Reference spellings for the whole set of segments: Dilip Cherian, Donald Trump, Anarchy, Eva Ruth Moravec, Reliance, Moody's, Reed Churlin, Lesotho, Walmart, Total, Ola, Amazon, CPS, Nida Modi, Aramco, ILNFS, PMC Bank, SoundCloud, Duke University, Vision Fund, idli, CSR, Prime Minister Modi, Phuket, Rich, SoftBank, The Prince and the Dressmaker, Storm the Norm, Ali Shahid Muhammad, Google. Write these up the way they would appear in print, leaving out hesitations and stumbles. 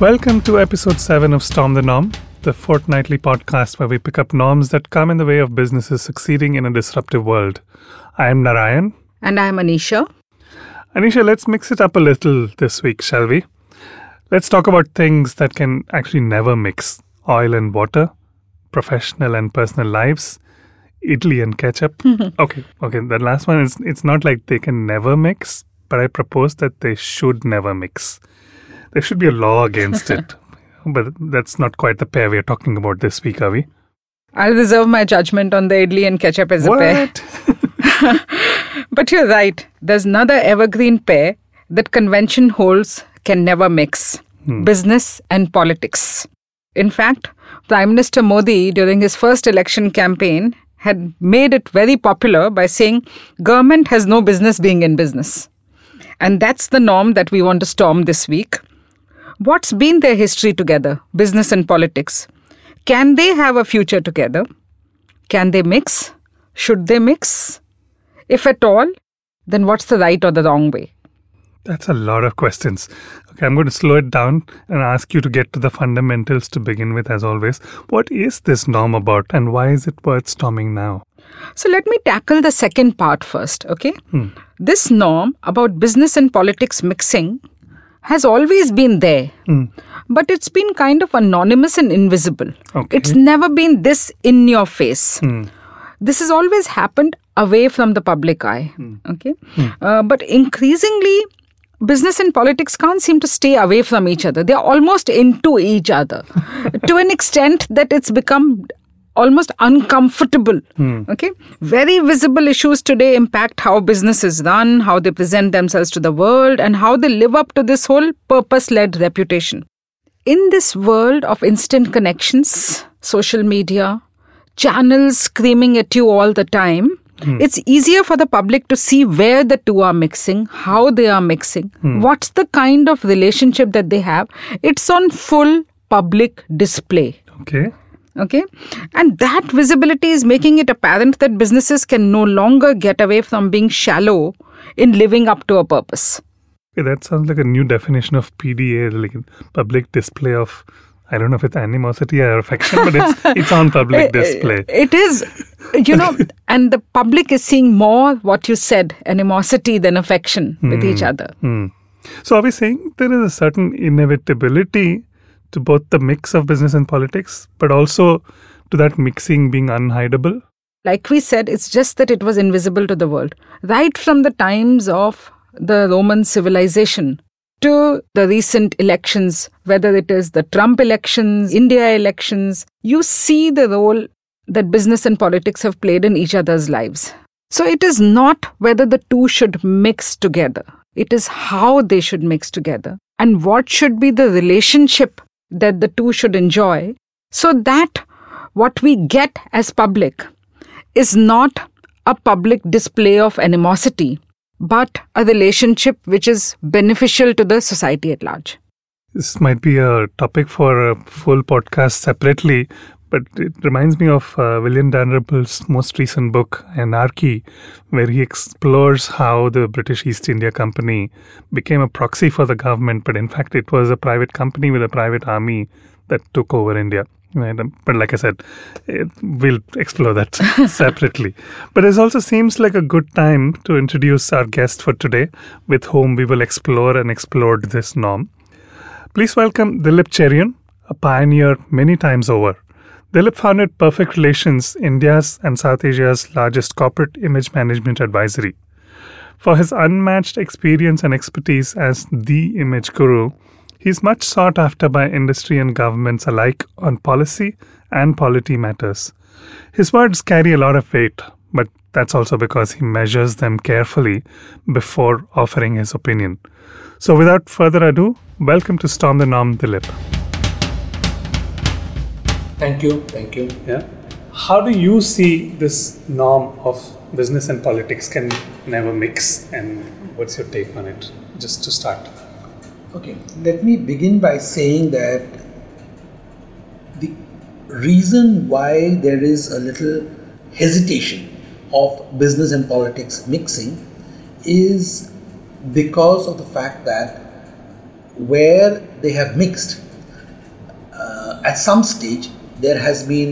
Welcome to episode 7 of Storm the Norm, the fortnightly podcast where we pick up norms that come in the way of businesses succeeding in a disruptive world. I am Narayan. And I am Anisha. Anisha, let's mix it up a little this week, shall we? Let's talk about things that can actually never mix. Oil and water, professional and personal lives, Italy and ketchup. Okay, that last one, it's not like they can never mix, but I propose that they should never mix. There should be a law against it, but that's not quite the pair we are talking about this week, are we? I'll reserve my judgment on the idli and ketchup as a pair. But you're right. There's another evergreen pair that convention holds can never mix, business and politics. In fact, Prime Minister Modi, during his first election campaign, had made it very popular by saying, government has no business being in business. And that's the norm that we want to storm this week. What's been their history together, business and politics? Can they have a future together? Can they mix? Should they mix? If at all, then what's the right or the wrong way? That's a lot of questions. Okay, I'm going to slow it down and ask you to get to the fundamentals to begin with, as always. What is this norm about and why is it worth storming now? So let me tackle the second part first, okay? This norm about business and politics mixing has always been there, but it's been kind of anonymous and invisible. Okay. It's never been this in your face. This has always happened away from the public eye. Okay, but increasingly, business and politics can't seem to stay away from each other. They're almost into each other to an extent that it's become almost uncomfortable. Okay, very visible issues today impact how businesses run, how they present themselves to the world, and how they live up to this whole purpose-led reputation. In this world of instant connections, social media, channels screaming at you all the time, it's easier for the public to see where the two are mixing, how they are mixing, what's the kind of relationship that they have. It's on full public display. Okay. And that visibility is making it apparent that businesses can no longer get away from being shallow in living up to a purpose. Okay, that sounds like a new definition of PDA, like public display of, I don't know if it's animosity or affection, but it's on public display. It is, you know, and the public is seeing more what you said, animosity than affection with each other. So are we saying there is a certain inevitability to both the mix of business and politics, but also to that mixing being unhideable? Like we said, it's just that it was invisible to the world. Right from the times of the Roman civilization to the recent elections, whether it is the Trump elections, India elections, you see the role that business and politics have played in each other's lives. So it is not whether the two should mix together. It is how they should mix together and what should be the relationship that the two should enjoy, so that what we get as public is not a public display of animosity, but a relationship which is beneficial to the society at large. This might be a topic for a full podcast separately, but it reminds me of William Dalrymple's most recent book, Anarchy, where he explores how the British East India Company became a proxy for the government, but in fact it was a private company with a private army that took over India. Right? But like I said, we'll explore that separately. But it also seems like a good time to introduce our guest for today, with whom we will explore and explored this norm. Please welcome Dilip Cherian, a pioneer many times over. Dilip founded Perfect Relations, India's and South Asia's largest corporate image management advisory. For his unmatched experience and expertise as the image guru, he is much sought after by industry and governments alike on policy and polity matters. His words carry a lot of weight, but that's also because he measures them carefully before offering his opinion. So without further ado, welcome to Storm the Norm, Dilip. Thank you. Yeah. How do you see this norm of business and politics can never mix, and what's your take on it, just to start? Okay, let me begin by saying that the reason why there is a little hesitation of business and politics mixing is because of the fact that where they have mixed, at some stage there has been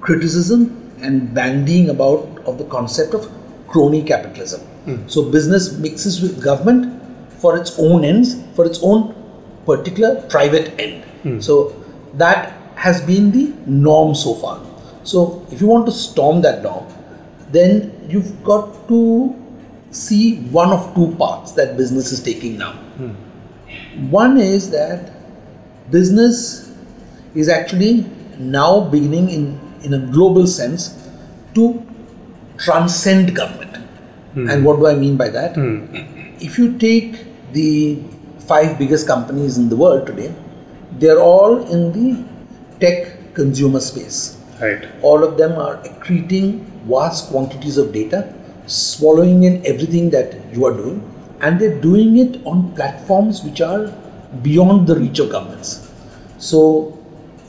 criticism and bandying about of the concept of crony capitalism. So business mixes with government for its own ends, for its own particular private end. So that has been the norm so far. So if you want to storm that norm, then you've got to see one of two paths that business is taking now. One is that business is actually now beginning in a global sense to transcend government. And what do I mean by that? If you take the 5 biggest companies in the world today, they're all in the tech consumer space. Right. All of them are accreting vast quantities of data, swallowing in everything that you are doing, and they're doing it on platforms which are beyond the reach of governments. So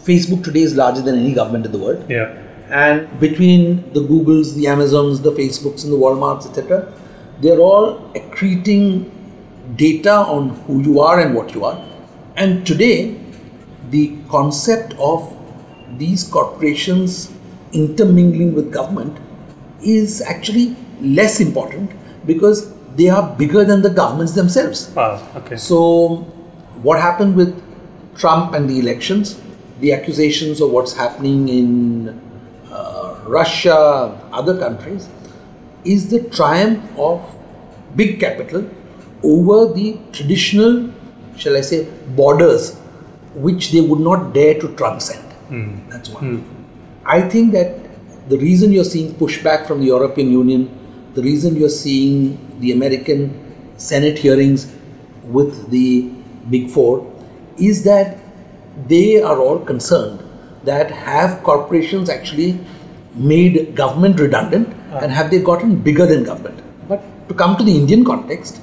Facebook today is larger than any government in the world. Yeah. And between the Googles, the Amazons, the Facebooks and the Walmarts, etc., they're all accreting data on who you are and what you are. And today, the concept of these corporations intermingling with government is actually less important because they are bigger than the governments themselves. So what happened with Trump and the elections, the accusations of what's happening in Russia, other countries, is the triumph of big capital over the traditional, shall I say, borders which they would not dare to transcend. That's one. I think that the reason you're seeing pushback from the European Union, the reason you're seeing the American Senate hearings with the Big Four, is that they are all concerned that have corporations actually made government redundant and have they gotten bigger than government. But to come to the Indian context,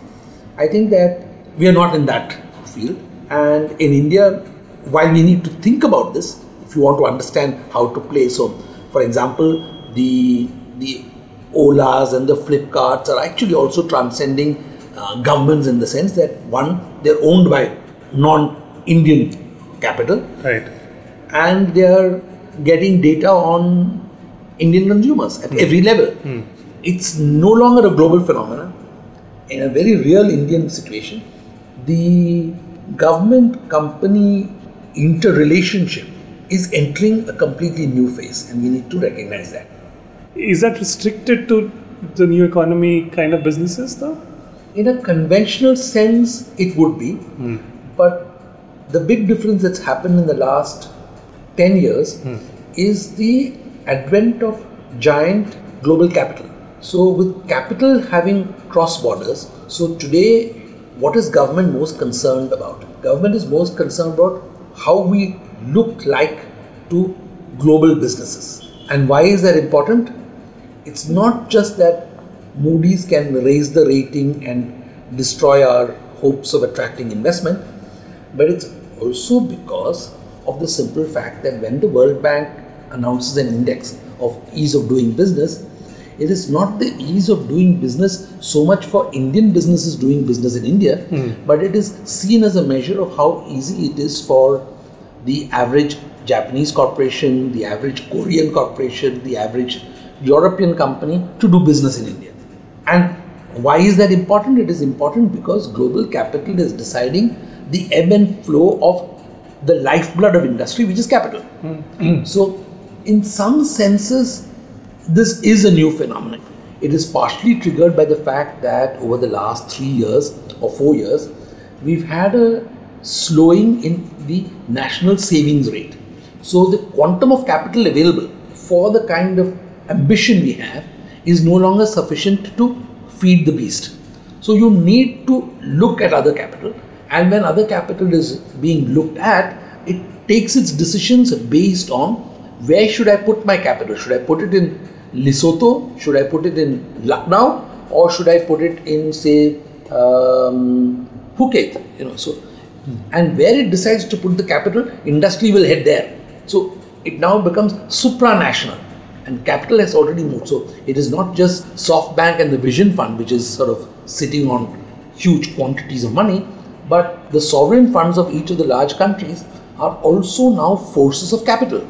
I think that we are not in that field. And in India, while we need to think about this, if you want to understand how to play. So, for example, the Olas and the Flipkarts are actually also transcending governments in the sense that, one, they're owned by non-Indian capital. Right. And they are getting data on Indian consumers at every level. It's no longer a global phenomenon. In a very real Indian situation, the government company interrelationship is entering a completely new phase, and we need to recognize that. Is that restricted to the new economy kind of businesses though? In a conventional sense, it would be. But the big difference that's happened in the last 10 years is the advent of giant global capital. So with capital having cross borders, so today what is government most concerned about? Government is most concerned about how we look like to global businesses. And why is that important? It's not just that Moody's can raise the rating and destroy our hopes of attracting investment, but it's also because of the simple fact that when the World Bank announces an index of ease of doing business, it is not the ease of doing business so much for Indian businesses doing business in India, but it is seen as a measure of how easy it is for the average Japanese corporation, the average Korean corporation, the average European company to do business in India. And why is that important? It is important because global capital is deciding the ebb and flow of the lifeblood of industry, which is capital. So in some senses, this is a new phenomenon. It is partially triggered by the fact that over the last 3 years or 4 years, we've had a slowing in the national savings rate. So the quantum of capital available for the kind of ambition we have is no longer sufficient to feed the beast. So you need to look at other capital, and when other capital is being looked at, it takes its decisions based on where should I put my capital? Should I put it in Lesotho? Should I put it in Lucknow? Or should I put it in, say, Phuket? You know, so. And where it decides to put the capital, industry will head there. So it now becomes supranational, and capital has already moved. So it is not just SoftBank and the Vision Fund, which is sort of sitting on huge quantities of money, but the sovereign funds of each of the large countries are also now forces of capital.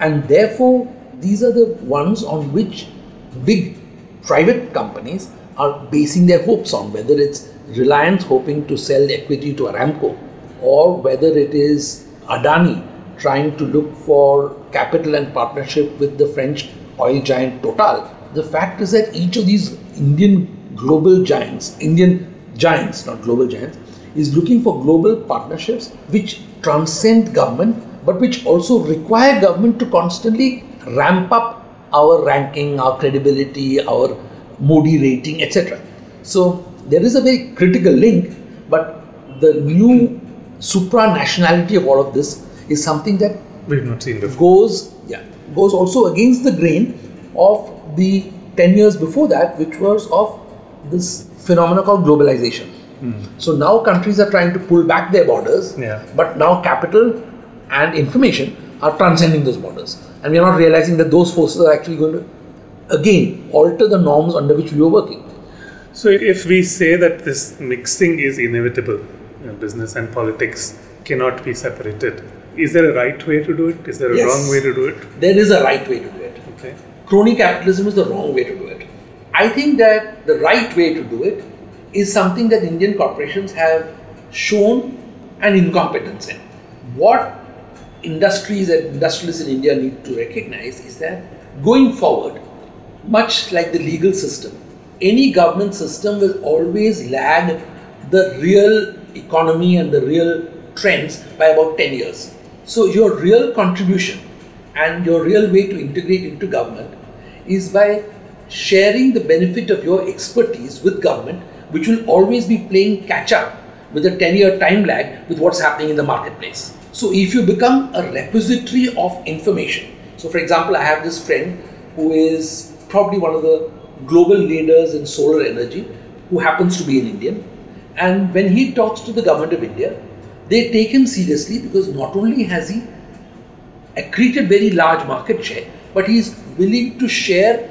And therefore, these are the ones on which big private companies are basing their hopes on, whether it's Reliance hoping to sell equity to Aramco, or whether it is Adani trying to look for capital and partnership with the French oil giant Total. The fact is that each of these Indian giants, is looking for global partnerships which transcend government, but which also require government to constantly ramp up our ranking, our credibility, our Modi rating, etc. So there is a very critical link, but the new supranationality of all of this is something that we've not seen before. Goes also against the grain of the 10 years before that, which was of this phenomena called globalization. So now countries are trying to pull back their borders, but now capital and information are transcending those borders, and we are not realizing that those forces are actually going to again alter the norms under which we were working. So if we say that this mixing is inevitable, business and politics cannot be separated, is there a right way to do it? Is there a wrong way to do it? There is a right way to do it. Okay. Crony capitalism is the wrong way to do it. I think that the right way to do it is something that Indian corporations have shown an incompetence in. What industries and industrialists in India need to recognize is that going forward, much like the legal system, any government system will always lag the real economy and the real trends by about 10 years. So your real contribution and your real way to integrate into government is by sharing the benefit of your expertise with government, which will always be playing catch up with a 10-year time lag with what's happening in the marketplace. So if you become a repository of information, so for example, I have this friend who is probably one of the global leaders in solar energy, who happens to be an Indian, and when he talks to the government of India, they take him seriously because not only has he accreted very large market share, but he is willing to share,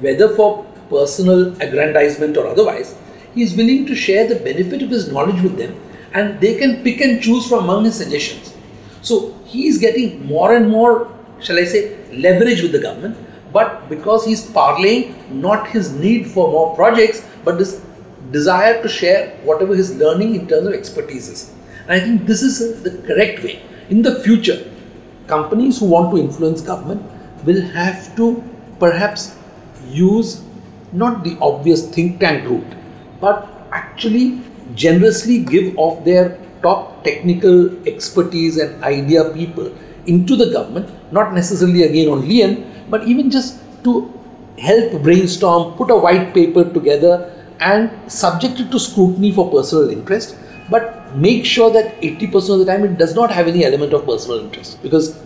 whether for personal aggrandizement or otherwise, he is willing to share the benefit of his knowledge with them, and they can pick and choose from among his suggestions. So he is getting more and more, shall I say, leverage with the government, but because he is parlaying not his need for more projects, but this desire to share whatever his learning in terms of expertise is. And I think this is the correct way. In the future, companies who want to influence government will have to perhaps use not the obvious think tank route, but actually generously give off their top technical expertise and idea people into the government, not necessarily again only in, but even just to help brainstorm, put a white paper together and subject it to scrutiny for personal interest, but make sure that 80% of the time it does not have any element of personal interest, because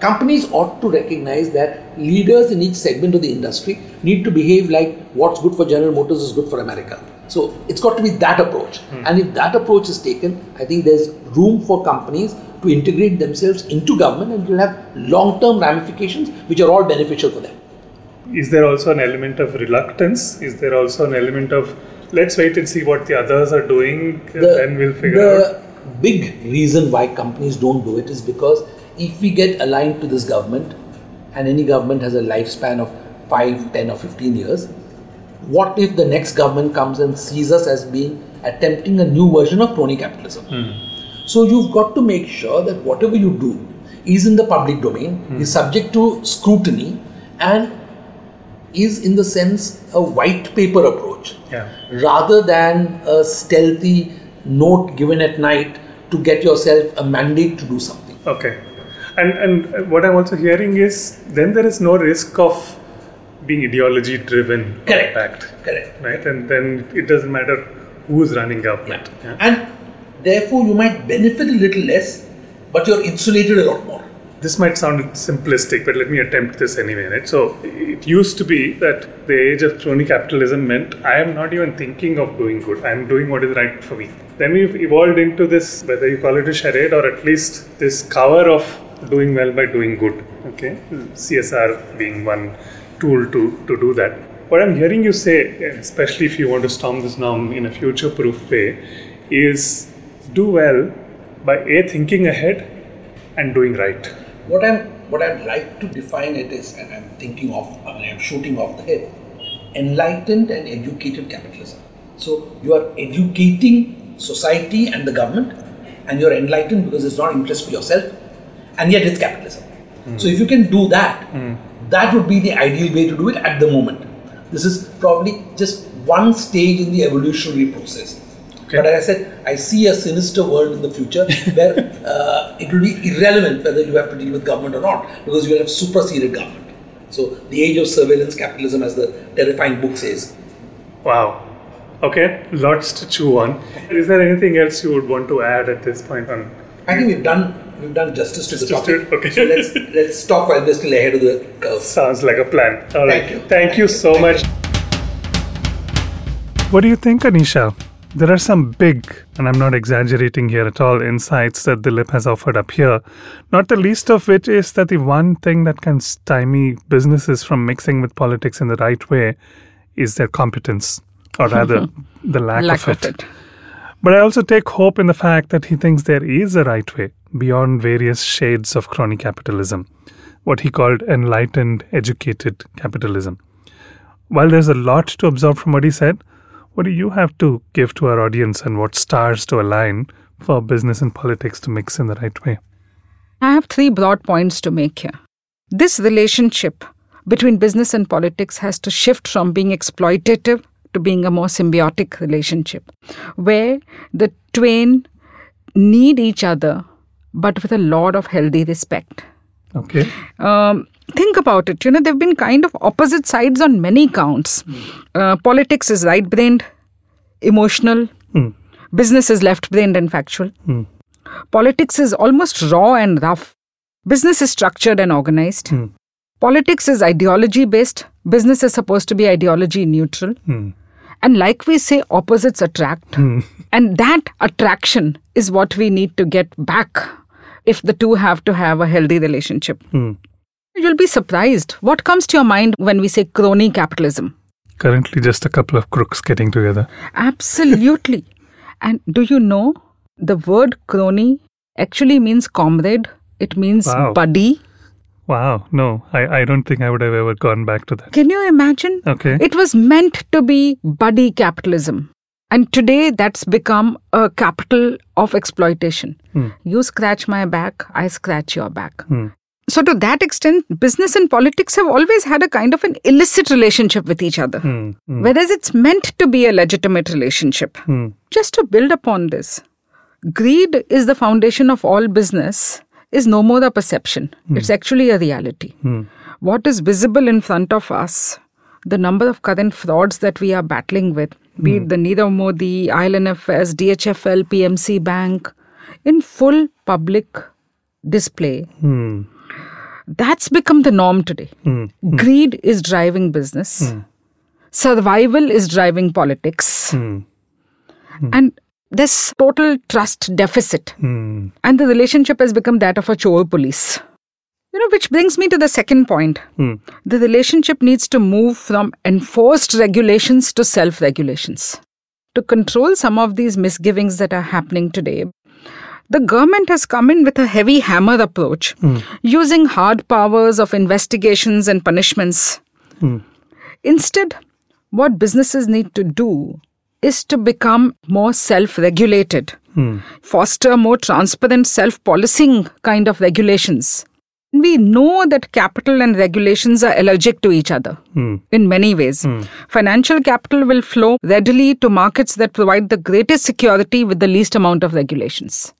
companies ought to recognize that leaders in each segment of the industry need to behave like what's good for General Motors is good for America. So it's got to be that approach. And if that approach is taken, I think there's room for companies to integrate themselves into government, and it will have long-term ramifications which are all beneficial for them. Is there also an element of reluctance? Is there also an element of let's wait and see what the others are doing and then we'll figure out? The big reason why companies don't do it is because if we get aligned to this government, and any government has a lifespan of 5, 10 or 15 years, what if the next government comes and sees us as being attempting a new version of crony capitalism? So you've got to make sure that whatever you do is in the public domain, is subject to scrutiny, and is in the sense a white paper approach, rather than a stealthy note given at night to get yourself a mandate to do something. Okay. And what I'm also hearing is then there is no risk of being ideology driven. Correct. Right? And then it doesn't matter who's running government. Yeah. And therefore you might benefit a little less, but you're insulated a lot more. This might sound simplistic, but let me attempt this anyway, right? So it used to be that the age of crony capitalism meant I am not even thinking of doing good. I am doing what is right for me. Then we've evolved into this, whether you call it a charade or at least this cover of doing well by doing good, okay? CSR being one tool to do that. What I'm hearing you say, especially if you want to storm this norm in a future-proof way, is do well, by A, thinking ahead and doing right. What I'd like to define it is, and I'm thinking of, I'm shooting off the hip, enlightened and educated capitalism. So you are educating society and the government, and you're enlightened because it's not interest for yourself, and yet it's capitalism. Mm. So if you can do that, that would be the ideal way to do it at the moment. This is probably just one stage in the evolutionary process. Okay. But as I said, I see a sinister world in the future where it will be irrelevant whether you have to deal with government or not, because you will have superseded government. So the age of surveillance capitalism, as the terrifying book says. Wow. Okay, lots to chew on. Is there anything else you would want to add at this point on? I think we've done justice to the topic. Okay. So let's stop while we're still ahead of the curve. Sounds like a plan. All right. Thank you so much. What do you think, Anisha? There are some big, and I'm not exaggerating here at all, insights that Dilip has offered up here. Not the least of which is that the one thing that can stymie businesses from mixing with politics in the right way is their competence. Or rather, the lack of it. But I also take hope in the fact that he thinks there is a right way beyond various shades of crony capitalism, what he called enlightened, educated capitalism. While there's a lot to absorb from what he said, what do you have to give to our audience, and what stars to align for business and politics to mix in the right way? I have three broad points to make here. This relationship between business and politics has to shift from being exploitative to being a more symbiotic relationship, where the twain need each other, but with a lot of healthy respect. Okay. Think about it. They've been kind of opposite sides on many counts. Politics is right-brained, emotional. Business is left-brained and factual. Politics is almost raw and rough. Business is structured and organized. Politics is ideology-based. Business is supposed to be ideology-neutral. And like we say, opposites attract. And that attraction is what we need to get back if the two have to have a healthy relationship. You'll be surprised. What comes to your mind when we say crony capitalism? Currently, just a couple of crooks getting together. Absolutely. And do you know, the word crony actually means comrade. It means buddy. Wow, no, I don't think I would have ever gone back to that. Can you imagine? Okay. It was meant to be buddy capitalism. And today that's become a capital of exploitation. You scratch my back, I scratch your back. So to that extent, business and politics have always had a kind of an illicit relationship with each other. Whereas it's meant to be a legitimate relationship. Just to build upon this, greed is the foundation of all business. Is no more a perception. It's actually a reality. What is visible in front of us, the number of current frauds that we are battling with, be it the Nida Modi, ILNFS, DHFL, PMC Bank, in full public display. That's become the norm today. Greed is driving business. Survival is driving politics. And this total trust deficit. And the relationship has become that of a chore police. Which brings me to the second point. The relationship needs to move from enforced regulations to self-regulations. To control some of these misgivings that are happening today, the government has come in with a heavy hammer approach, using hard powers of investigations and punishments. Instead, what businesses need to do is to become more self-regulated, foster more transparent, self-policing kind of regulations. We know that capital and regulations are allergic to each other in many ways. Financial capital will flow readily to markets that provide the greatest security with the least amount of regulations.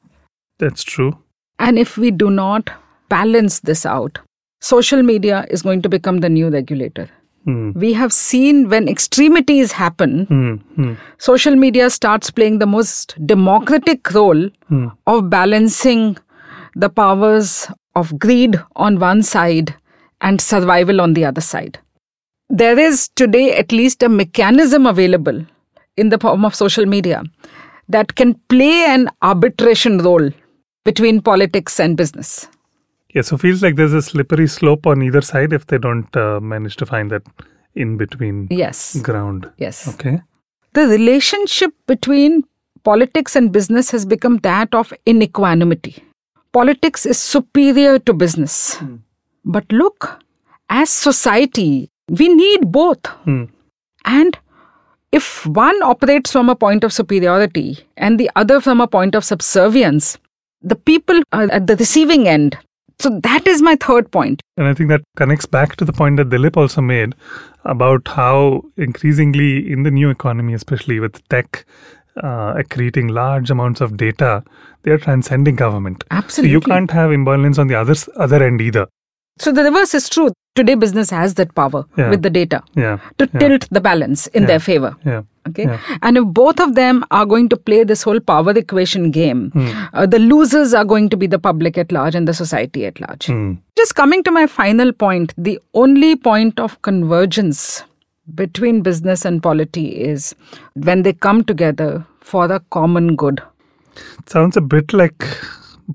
That's true. And if we do not balance this out, social media is going to become the new regulator. We have seen when extremities happen, social media starts playing the most democratic role of balancing the powers of greed on one side and survival on the other side. There is today at least a mechanism available in the form of social media that can play an arbitration role between politics and business. Yeah, so it feels like there's a slippery slope on either side if they don't manage to find that in-between ground. Yes. Okay. The relationship between politics and business has become that of inequanimity. Politics is superior to business. Mm. But look, as society, we need both. Mm. And if one operates from a point of superiority and the other from a point of subservience, the people are at the receiving end. So that is my third point. And I think that connects back to the point that Dilip also made about how increasingly in the new economy, especially with tech, accreting large amounts of data, they are transcending government. Absolutely. So you can't have imbalance on the other end either. So the reverse is true. Today, business has that power with the data to tilt the balance in their favor. Yeah. Okay, and if both of them are going to play this whole power equation game, the losers are going to be the public at large and the society at large. Mm. Just coming to my final point, the only point of convergence between business and polity is when they come together for the common good. It sounds a bit like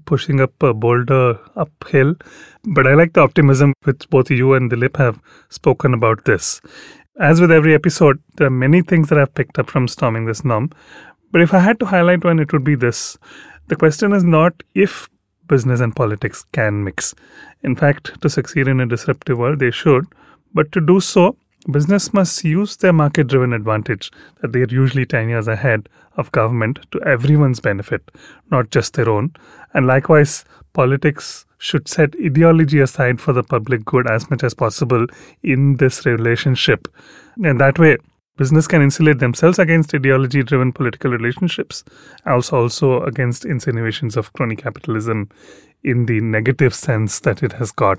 pushing up a boulder uphill. But I like the optimism which both you and Dilip have spoken about this. As with every episode, there are many things that I've picked up from Storming the Norm. But if I had to highlight one, it would be this. The question is not if business and politics can mix. In fact, to succeed in a disruptive world, they should. But to do so, business must use their market-driven advantage that they are usually 10 years ahead of government to everyone's benefit, not just their own. And likewise, politics should set ideology aside for the public good as much as possible in this relationship. And that way, business can insulate themselves against ideology-driven political relationships, also against insinuations of crony capitalism in the negative sense that it has got.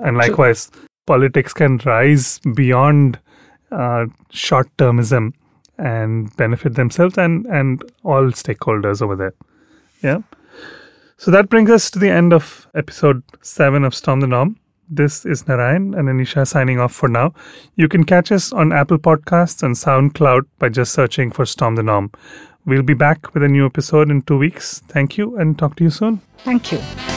And likewise, politics can rise beyond short-termism and benefit themselves and all stakeholders over there. Yeah. So that brings us to the end of episode 7 of Storm the Norm. This is Narayan and Anisha signing off for now. You can catch us on Apple Podcasts and SoundCloud by just searching for Storm the Norm. We'll be back with a new episode in 2 weeks. Thank you and talk to you soon. Thank you.